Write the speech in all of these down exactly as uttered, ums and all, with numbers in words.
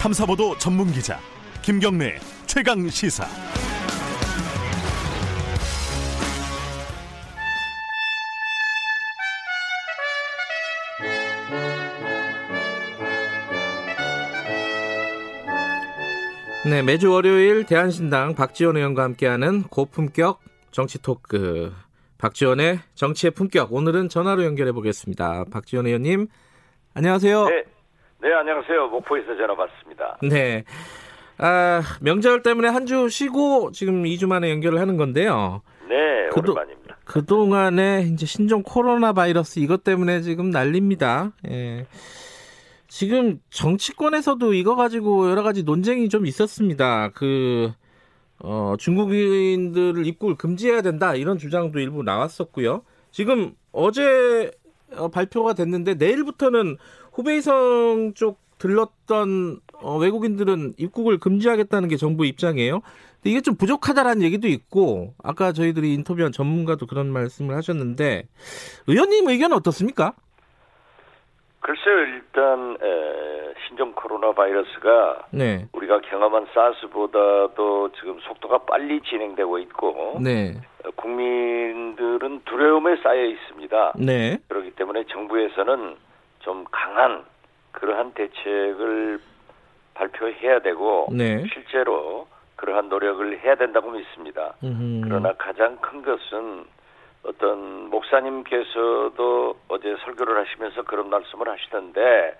탐사보도 전문기자 김경래 최강시사. 네, 매주 월요일 대한신당 박지원 의원과 함께하는 고품격 정치토크, 박지원의 정치의 품격. 오늘은 전화로 연결해 보겠습니다. 박지원 의원님, 안녕하세요. 네, 네, 안녕하세요. 목포에서 전화 받습니다. 네, 아, 명절 때문에 한 주 쉬고 지금 이 주 만에 연결을 하는 건데요. 네, 그도, 오랜만입니다. 그동안에 이제 신종 코로나 바이러스 이것 때문에 지금 난립니다. 예. 지금 정치권에서도 이거 가지고 여러 가지 논쟁이 좀 있었습니다. 그 어, 중국인들을 입국을 금지해야 된다 이런 주장도 일부 나왔었고요. 지금 어제 어, 발표가 됐는데 내일부터는 후베이성 쪽 들렀던 어, 외국인들은 입국을 금지하겠다는 게 정부의 입장이에요. 근데 이게 좀 부족하다라는 얘기도 있고, 아까 저희들이 인터뷰한 전문가도 그런 말씀을 하셨는데, 의원님 의견은 어떻습니까? 글쎄요, 일단 에, 신종 코로나 바이러스가 네. 우리가 경험한 사스보다도 지금 속도가 빨리 진행되고 있고 네. 국민들은 두려움에 쌓여 있습니다. 네. 그렇기 때문에 정부에서는 좀 강한 그러한 대책을 발표해야 되고 네. 실제로 그러한 노력을 해야 된다고 믿습니다. 음흠. 그러나 가장 큰 것은 어떤 목사님께서도 어제 설교를 하시면서 그런 말씀을 하시던데,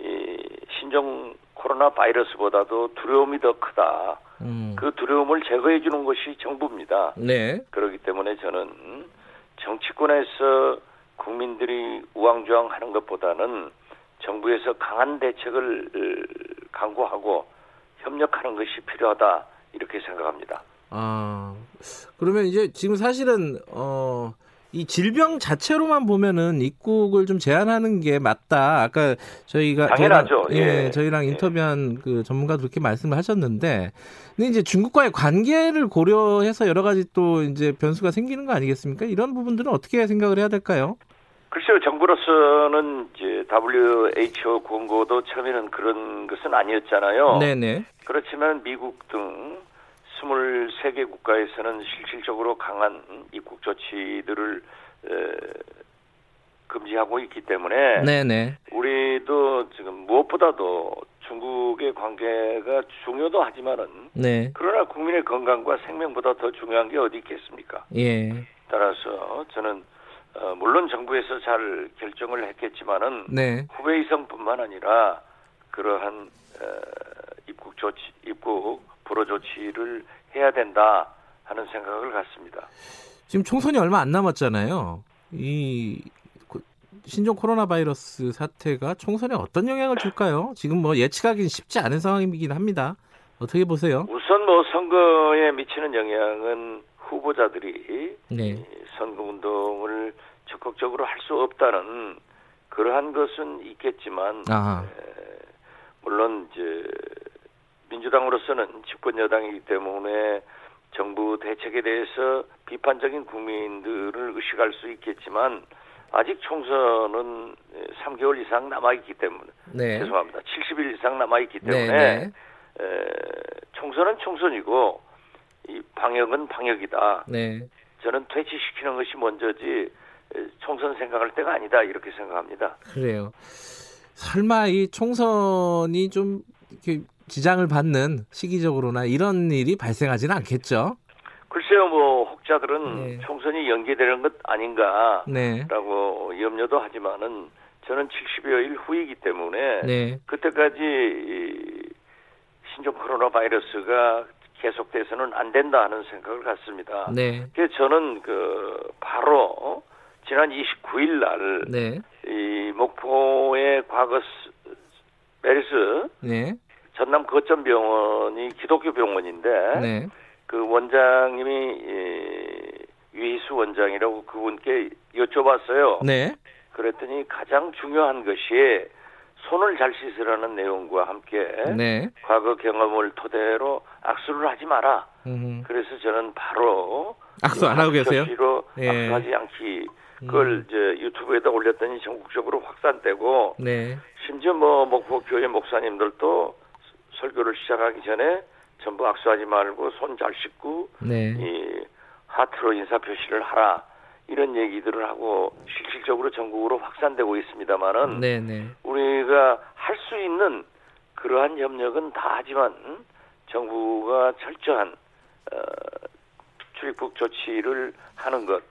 이 신종 코로나 바이러스보다도 두려움이 더 크다. 음. 그 두려움을 제거해 주는 것이 정부입니다. 네. 그렇기 때문에 저는 정치권에서 국민들이 우왕좌왕 하는 것보다는 정부에서 강한 대책을 강구하고 협력하는 것이 필요하다, 이렇게 생각합니다. 아, 그러면 이제 지금 사실은 어, 이 질병 자체로만 보면은 입국을 좀 제한하는 게 맞다. 아까 저희가 당연하죠. 저희랑, 예, 예, 저희랑 인터뷰한 예. 그 전문가도 그렇게 말씀을 하셨는데, 근데 이제 중국과의 관계를 고려해서 여러 가지 또 이제 변수가 생기는 거 아니겠습니까? 이런 부분들은 어떻게 생각을 해야 될까요? 글쎄요, 정부로서는 이제 더블유에이치오 권고도 처음에는 그런 것은 아니었잖아요. 네네. 그렇지만 미국 등 스물세 개 국가에서는 실질적으로 강한 입국 조치들을 에, 금지하고 있기 때문에 네네. 우리도 지금 무엇보다도 중국의 관계가 중요도 하지만은 네. 그러나 국민의 건강과 생명보다 더 중요한 게 어디 있겠습니까? 예. 따라서 저는 어, 물론 정부에서 잘 결정을 했겠지만은 네. 후베이성뿐만 아니라 그러한 어, 입국 조치, 입국 불허 조치를 해야 된다 하는 생각을 갖습니다. 지금 총선이 얼마 안 남았잖아요. 이 신종 코로나 바이러스 사태가 총선에 어떤 영향을 줄까요? 지금 뭐 예측하기는 쉽지 않은 상황이긴 합니다. 어떻게 보세요? 우선 뭐 선거에 미치는 영향은 후보자들이 네. 선거운동을 적극적으로 할 수 없다는 그러한 것은 있겠지만 에, 물론 이제 민주당으로서는 집권 여당이기 때문에 정부 대책에 대해서 비판적인 국민들을 의식할 수 있겠지만 아직 총선은 삼 개월 이상 남아있기 때문에 네. 죄송합니다. 칠십 일 이상 남아있기 때문에 네, 네. 에, 총선은 총선이고 이 방역은 방역이다. 네. 저는 퇴치시키는 것이 먼저지 총선 생각할 때가 아니다, 이렇게 생각합니다. 그래요. 설마 이 총선이 좀 이렇게 지장을 받는 시기적으로나 이런 일이 발생하지는 않겠죠? 글쎄요, 뭐 혹자들은 네. 총선이 연기되는 것 아닌가라고 네. 염려도 하지만은 저는 칠십여 일 후이기 때문에 네. 그때까지 신종 코로나 바이러스가 계속돼서는 안 된다 하는 생각을 갖습니다. 네. 그래서 저는 그 바로 지난 이십구 일 날 네. 이 목포의 과거 메르스 네. 전남 거점병원이 기독교 병원인데 네. 그 원장님이 유희수 원장이라고 그분께 여쭤봤어요. 네. 그랬더니 가장 중요한 것이 손을 잘 씻으라는 내용과 함께 네. 과거 경험을 토대로 악수를 하지 마라. 음흠. 그래서 저는 바로 악수 안 하고 계세요? 네. 악수하지 않기. 그걸 이제 유튜브에다 올렸더니 전국적으로 확산되고 네. 심지어 뭐 목포 교회 목사님들도 설교를 시작하기 전에 전부 악수하지 말고 손 잘 씻고 네. 이 하트로 인사 표시를 하라 이런 얘기들을 하고 실질적으로 전국으로 확산되고 있습니다만은 네, 네. 우리가 할 수 있는 그러한 협력은 다 하지만 정부가 철저한 어, 출입국 조치를 하는 것,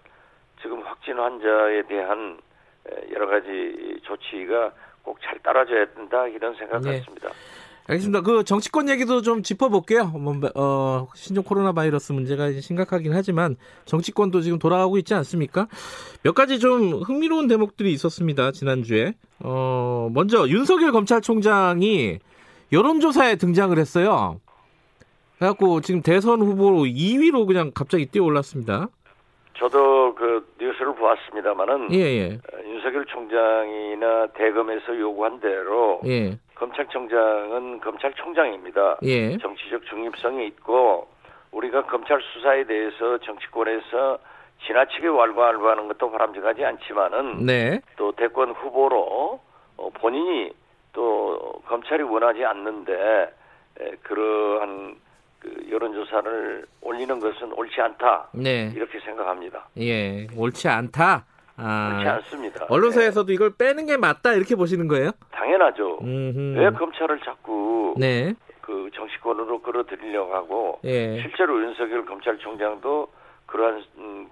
지금 확진 환자에 대한 여러 가지 조치가 꼭 잘 따라줘야 된다 이런 생각 네. 같습니다. 알겠습니다. 그 정치권 얘기도 좀 짚어볼게요. 어, 신종 코로나 바이러스 문제가 심각하긴 하지만 정치권도 지금 돌아가고 있지 않습니까? 몇 가지 좀 흥미로운 대목들이 있었습니다. 지난주에. 어, 먼저 윤석열 검찰총장이 여론조사에 등장을 했어요. 그래갖고 지금 대선 후보로 이 위로 그냥 갑자기 뛰어올랐습니다. 저도 그 뉴스를 보았습니다만은 예, 예. 윤석열 총장이나 대검에서 요구한 대로 예. 검찰총장은 검찰총장입니다. 예. 정치적 중립성이 있고 우리가 검찰 수사에 대해서 정치권에서 지나치게 왈가왈부하는 것도 바람직하지 않지만은 네. 또 대권 후보로 본인이 또 검찰이 원하지 않는데 그러한 그 여론조사를 올리는 것은 옳지 않다. 네. 이렇게 생각합니다. 예, 옳지 않다. 아, 옳지 않습니다. 언론사에서도 네. 이걸 빼는 게 맞다 이렇게 보시는 거예요? 당연하죠. 음흠. 왜 검찰을 자꾸 네. 그 정치권으로 끌어들이려고 하고 예. 실제로 윤석열 검찰총장도 그러한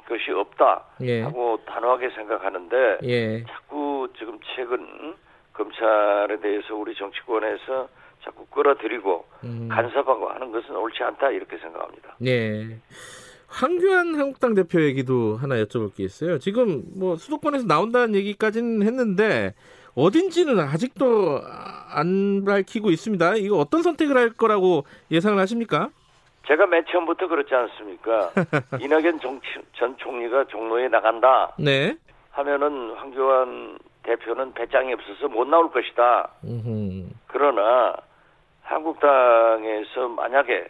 것이 없다 예. 하고 단호하게 생각하는데 예. 자꾸 지금 최근 검찰에 대해서 우리 정치권에서 자꾸 끌어들이고 음. 간섭하고 하는 것은 옳지 않다 이렇게 생각합니다. 네, 황교안 한국당 대표 얘기도 하나 여쭤볼 게 있어요. 지금 뭐 수도권에서 나온다는 얘기까지는 했는데 어딘지는 아직도 안 밝히고 있습니다. 이거 어떤 선택을 할 거라고 예상을 하십니까? 제가 맨 처음부터 그렇지 않습니까? 이낙연 정치, 전 총리가 종로에 나간다 네. 하면은 황교안 대표는 배짱이 없어서 못 나올 것이다. 음흠. 그러나 한국당에서 만약에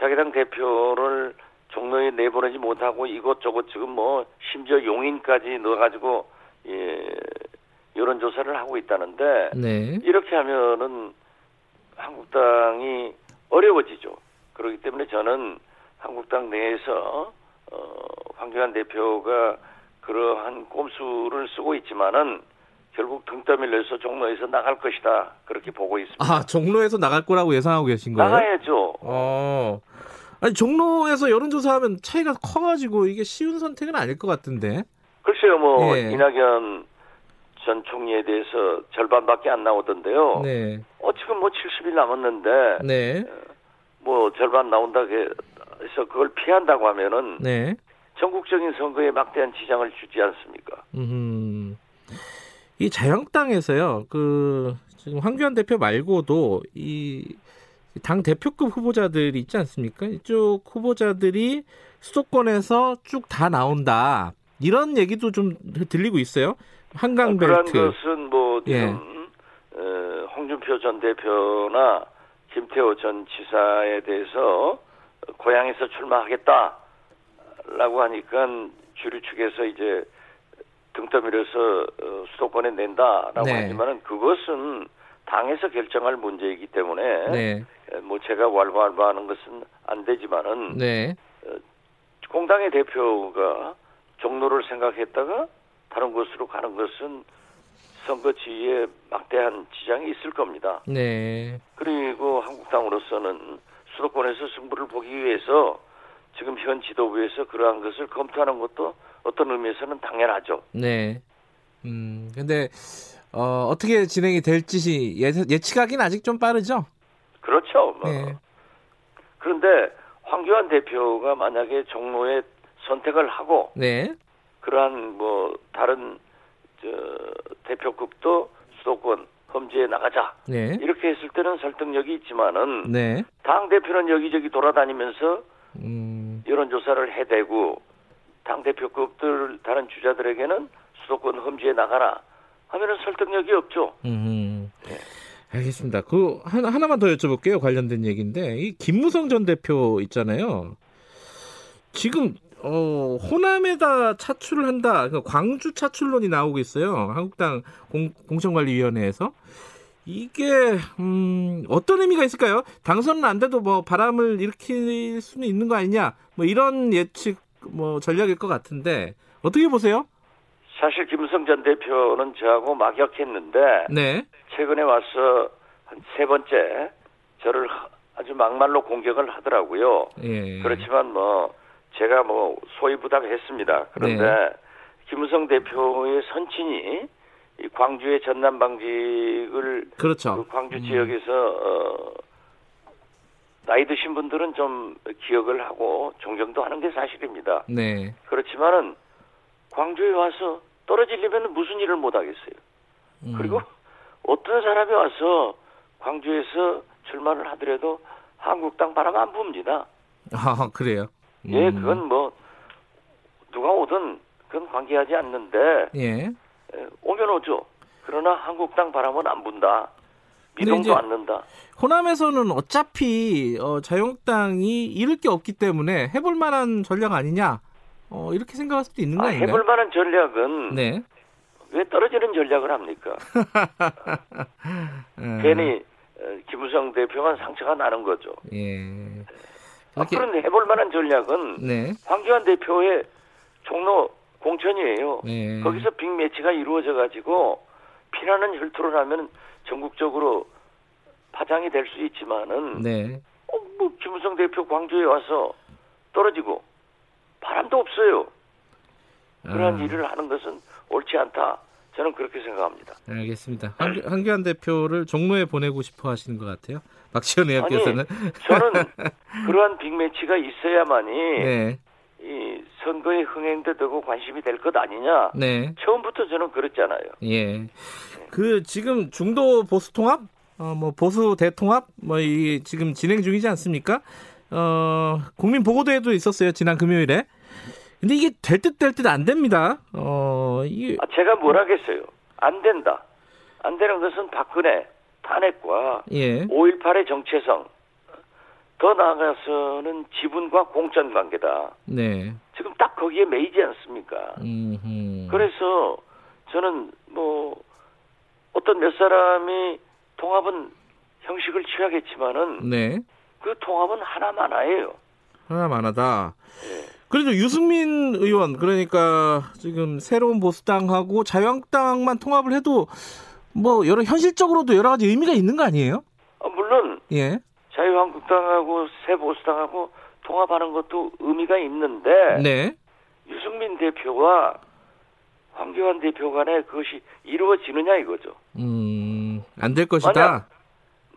자기 당 대표를 종로에 내보내지 못하고 이곳저곳 지금 뭐 심지어 용인까지 넣어가지고 예, 여론조사를 하고 있다는데 네. 이렇게 하면은 한국당이 어려워지죠. 그렇기 때문에 저는 한국당 내에서 어, 황교안 대표가 그러한 꼼수를 쓰고 있지만은 결국 등떠밀려서 종로에서 나갈 것이다 그렇게 보고 있습니다. 아 종로에서 나갈 거라고 예상하고 계신 거예요? 나가야죠. 어 아니 종로에서 여론조사하면 차이가 커가지고 이게 쉬운 선택은 아닐 것 같은데. 글쎄요, 뭐 예. 이낙연 전 총리에 대해서 절반밖에 안 나오던데요. 네. 어 지금 뭐 칠십 일 남았는데. 네. 뭐 절반 나온다고 해서 그걸 피한다고 하면은. 네. 전국적인 선거에 막대한 지장을 주지 않습니까? 음, 이 자유한국당에서요, 그 지금 황교안 대표 말고도 이 당 대표급 후보자들이 있지 않습니까? 이쪽 후보자들이 수도권에서 쭉 다 나온다 이런 얘기도 좀 들리고 있어요. 한강벨트. 그런 것은 뭐 지금 예. 어, 홍준표 전 대표나 김태호 전 지사에 대해서 고향에서 출마하겠다. 라고 하니까 주류 측에서 이제 등떠밀어서 수도권에 낸다라고 네. 하지만은 그것은 당에서 결정할 문제이기 때문에 네. 뭐 제가 왈가왈부하는 것은 안 되지만은 네. 공당의 대표가 종로를 생각했다가 다른 곳으로 가는 것은 선거 지위에 막대한 지장이 있을 겁니다. 네. 그리고 한국당으로서는 수도권에서 승부를 보기 위해서 지금 현 지도부에서 그러한 것을 검토하는 것도 어떤 의미에서는 당연하죠. 네. 음, 근데, 어, 어떻게 진행이 될지 예, 예측하기는 아직 좀 빠르죠? 그렇죠. 뭐. 네. 그런데 황교안 대표가 만약에 종로에 선택을 하고, 네. 그러한 뭐, 다른, 저, 대표급도 수도권, 검지에 나가자. 네. 이렇게 했을 때는 설득력이 있지만은, 네. 당대표는 여기저기 돌아다니면서, 음... 여론조사를 해대고 당대표급들 다른 주자들에게는 수도권 험지에 나가라 하면은 설득력이 없죠. 음... 네. 알겠습니다. 그 하나, 하나만 더 여쭤볼게요. 관련된 얘기인데 이 김무성 전 대표 있잖아요. 지금 어, 호남에다 차출을 한다. 그러니까 광주 차출론이 나오고 있어요. 한국당 공, 공천관리위원회에서 이게 음, 어떤 의미가 있을까요? 당선은 안 돼도 뭐 바람을 일으킬 수는 있는 거 아니냐? 뭐 이런 예측 뭐 전략일 것 같은데 어떻게 보세요? 사실 김무성 전 대표는 저하고 막역했는데 네. 최근에 와서 한 세 번째 저를 아주 막말로 공격을 하더라고요. 예. 그렇지만 뭐 제가 뭐 소위 부탁했습니다. 그런데 네. 김무성 대표의 선친이 이 광주의 전남 방직을 그렇죠. 그 광주 지역에서 음. 어, 나이 드신 분들은 좀 기억을 하고 존경도 하는 게 사실입니다. 네. 그렇지만은 광주에 와서 떨어지려면 무슨 일을 못 하겠어요. 음. 그리고 어떤 사람이 와서 광주에서 출마를 하더라도 한국당 바람 안 붑니다. 아 그래요? 음. 예, 그건 뭐 누가 오든 그건 관계하지 않는데. 예. 오면 오죠. 그러나 한국당 바람은 안 분다. 미동도 안 는다. 호남에서는 어차피 어, 자유한국당이 잃을 게 없기 때문에 해볼 만한 전략 아니냐. 어, 이렇게 생각할 수도 있는 거 아닌가요? 아, 해볼 만한 전략은 네. 왜 떨어지는 전략을 합니까? 음. 괜히 김무성 대표만 상처가 나는 거죠. 예. 앞으로는 해볼 만한 전략은 네. 황교안 대표의 종로 공천이에요. 네. 거기서 빅매치가 이루어져가지고 피나는 혈투를 하면 전국적으로 파장이 될 수 있지만은 네. 어, 뭐 김무성 대표 광주에 와서 떨어지고 바람도 없어요. 그런 아. 일을 하는 것은 옳지 않다. 저는 그렇게 생각합니다. 알겠습니다. 황, 황교안 대표를 종로에 보내고 싶어 하시는 것 같아요. 박지원 의원께서는. 저는 그러한 빅매치가 있어야만이 네. 이 선거에 흥행도 되고 관심이 될 것 아니냐. 네. 처음부터 저는 그랬잖아요. 예. 그 지금 중도 보수 통합, 어, 뭐 보수 대통합, 뭐 이 지금 진행 중이지 않습니까? 어, 국민 보고대회도 있었어요 지난 금요일에. 근데 이게 될 듯 될 듯 안 됩니다. 어, 이게 아, 제가 뭘 하겠어요? 안 된다. 안 되는 것은 박근혜 탄핵과 예. 오일팔의 정체성. 더 나아가서는 지분과 공천 관계다. 네. 지금 딱 거기에 매이지 않습니까? 음흠. 그래서 저는 뭐 어떤 몇 사람이 통합은 형식을 취하겠지만은 네. 그 통합은 하나만하예요. 하나만하다. 네. 그래도 유승민 의원 그러니까 지금 새로운 보수당하고 자유한국당만 통합을 해도 뭐 여러 현실적으로도 여러 가지 의미가 있는 거 아니에요? 아, 물론. 예. 자유한국당하고 새보수당하고 통합하는 것도 의미가 있는데 네. 유승민 대표와 황교안 대표 간에 그것이 이루어지느냐 이거죠. 음, 안 될 것이다.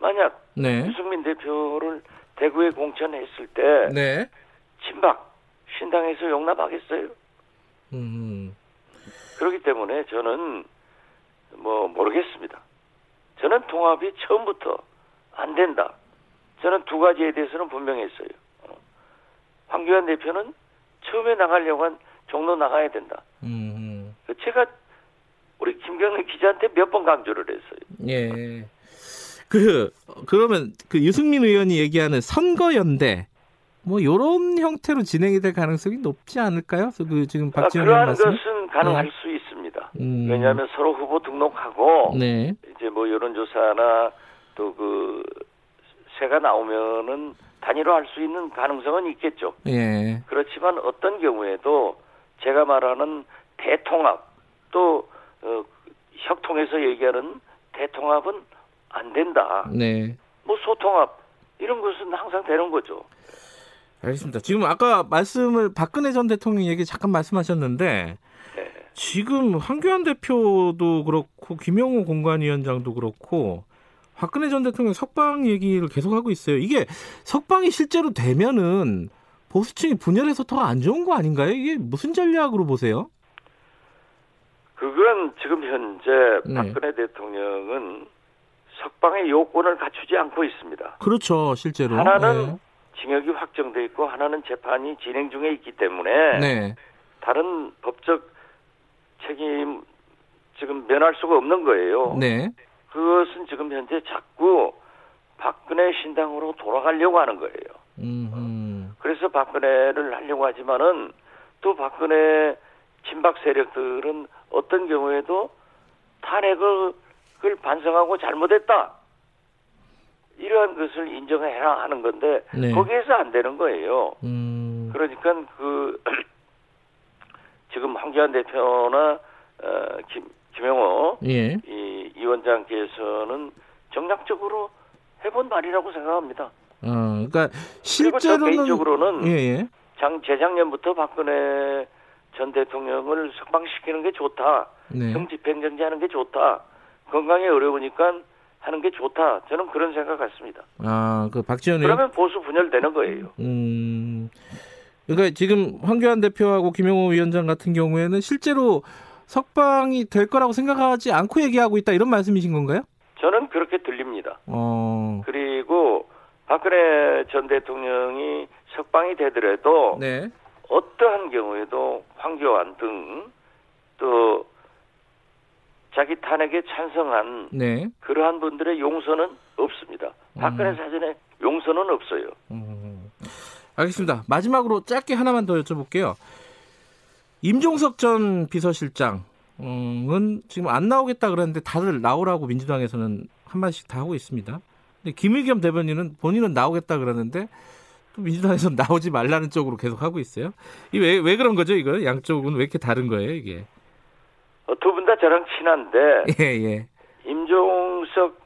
만약, 만약 네. 유승민 대표를 대구에 공천했을 때 네. 친박 신당에서 용납하겠어요. 음. 그렇기 때문에 저는 뭐 모르겠습니다. 저는 통합이 처음부터 안 된다. 저는 두 가지에 대해서는 분명했어요. 황교안 대표는 처음에 나가려고 한 종로 나가야 된다. 음. 제가 우리 김경래 기자한테 몇 번 강조를 했어요. 예. 그 그러면 그 유승민 의원이 얘기하는 선거연대 뭐 이런 형태로 진행이 될 가능성이 높지 않을까요? 그 지금 박지원 의원 아, 말씀. 그러한 것은 가능할 네. 수 있습니다. 음. 왜냐하면 서로 후보 등록하고 네. 이제 뭐 여론조사나 또 그. 새가 나오면은 단일화할 수 있는 가능성은 있겠죠. 예. 그렇지만 어떤 경우에도 제가 말하는 대통합 또 어, 협통에서 얘기하는 대통합은 안 된다. 네. 뭐 소통합 이런 것은 항상 되는 거죠. 알겠습니다. 지금 아까 말씀을 박근혜 전 대통령 얘기 잠깐 말씀하셨는데 네. 지금 황교안 대표도 그렇고 김영호 공관위원장도 그렇고. 박근혜 전 대통령 석방 얘기를 계속하고 있어요. 이게 석방이 실제로 되면은 보수층이 분열해서 더 안 좋은 거 아닌가요? 이게 무슨 전략으로 보세요? 그건 지금 현재 박근혜 네. 대통령은 석방의 요건을 갖추지 않고 있습니다. 그렇죠. 실제로. 하나는 네. 징역이 확정돼 있고 하나는 재판이 진행 중에 있기 때문에 네. 다른 법적 책임 지금 면할 수가 없는 거예요. 네. 그것은 지금 현재 자꾸 박근혜 신당으로 돌아가려고 하는 거예요. 음. 그래서 박근혜를 하려고 하지만은 또 박근혜 친박 세력들은 어떤 경우에도 탄핵을 그걸 반성하고 잘못했다. 이러한 것을 인정해라 하는 건데 네. 거기에서 안 되는 거예요. 음. 그러니까 그 지금 황교안 대표나 어, 김, 김영호 예. 이, 이 원장께서는 정략적으로 해본 말이라고 생각합니다. 어, 그러니까 실제로는 그리고 개인적으로는 예예. 장, 재작년부터 박근혜 전 대통령을 석방시키는 게 좋다. 네. 정집행정지하는 게 좋다. 건강에 어려우니까 하는 게 좋다. 저는 그런 생각 같습니다. 아, 그 박지원 의원 그러면 보수 분열되는 거예요. 음, 그러니까 지금 황교안 대표하고 김영호 위원장 같은 경우에는 실제로 석방이 될 거라고 생각하지 않고 얘기하고 있다 이런 말씀이신 건가요? 저는 그렇게 들립니다. 어. 그리고 박근혜 전 대통령이 석방이 되더라도 네. 어떠한 경우에도 황교안 등 또 자기 탄핵에 찬성한 네. 그러한 분들의 용서는 없습니다. 박근혜 음. 사전에 용서는 없어요. 음. 알겠습니다. 마지막으로 짧게 하나만 더 여쭤볼게요. 임종석 전 비서실장은 지금 안 나오겠다 그랬는데 다들 나오라고 민주당에서는 한마디씩 다 하고 있습니다. 근데 김의겸 대변인은 본인은 나오겠다 그러는데 또 민주당에서는 나오지 말라는 쪽으로 계속 하고 있어요. 이 왜, 왜 그런 거죠? 이거 양쪽은 왜 이렇게 다른 거예요? 이게 두 분 다 저랑 친한데 예, 예. 임종석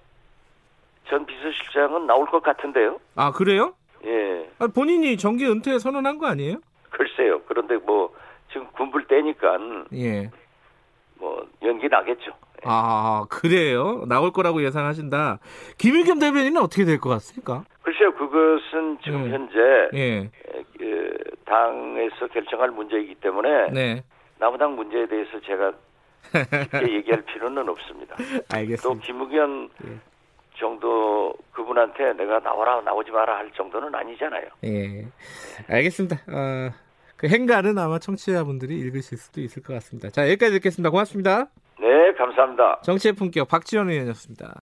전 비서실장은 나올 것 같은데요. 아 그래요? 예. 아니, 본인이 정계 은퇴 선언한 거 아니에요? 글쎄요. 그런데 뭐 지금 군불 때니까 예. 뭐 연기 나겠죠. 아 그래요? 나올 거라고 예상하신다. 김의겸 대변인은 어떻게 될 것 같습니까? 글쎄요. 그것은 지금 예. 현재 예. 당에서 결정할 문제이기 때문에 네. 남우당 문제에 대해서 제가 쉽게 얘기할 필요는 없습니다. 알겠습니다. 또 김의겸 예. 정도 그분한테 내가 나오라 나오지 마라 할 정도는 아니잖아요. 예, 알겠습니다. 어, 그 행간은 아마 청취자분들이 읽으실 수도 있을 것 같습니다. 자 여기까지 듣겠습니다. 고맙습니다. 네, 감사합니다. 정치의 품격 박지원 의원이었습니다.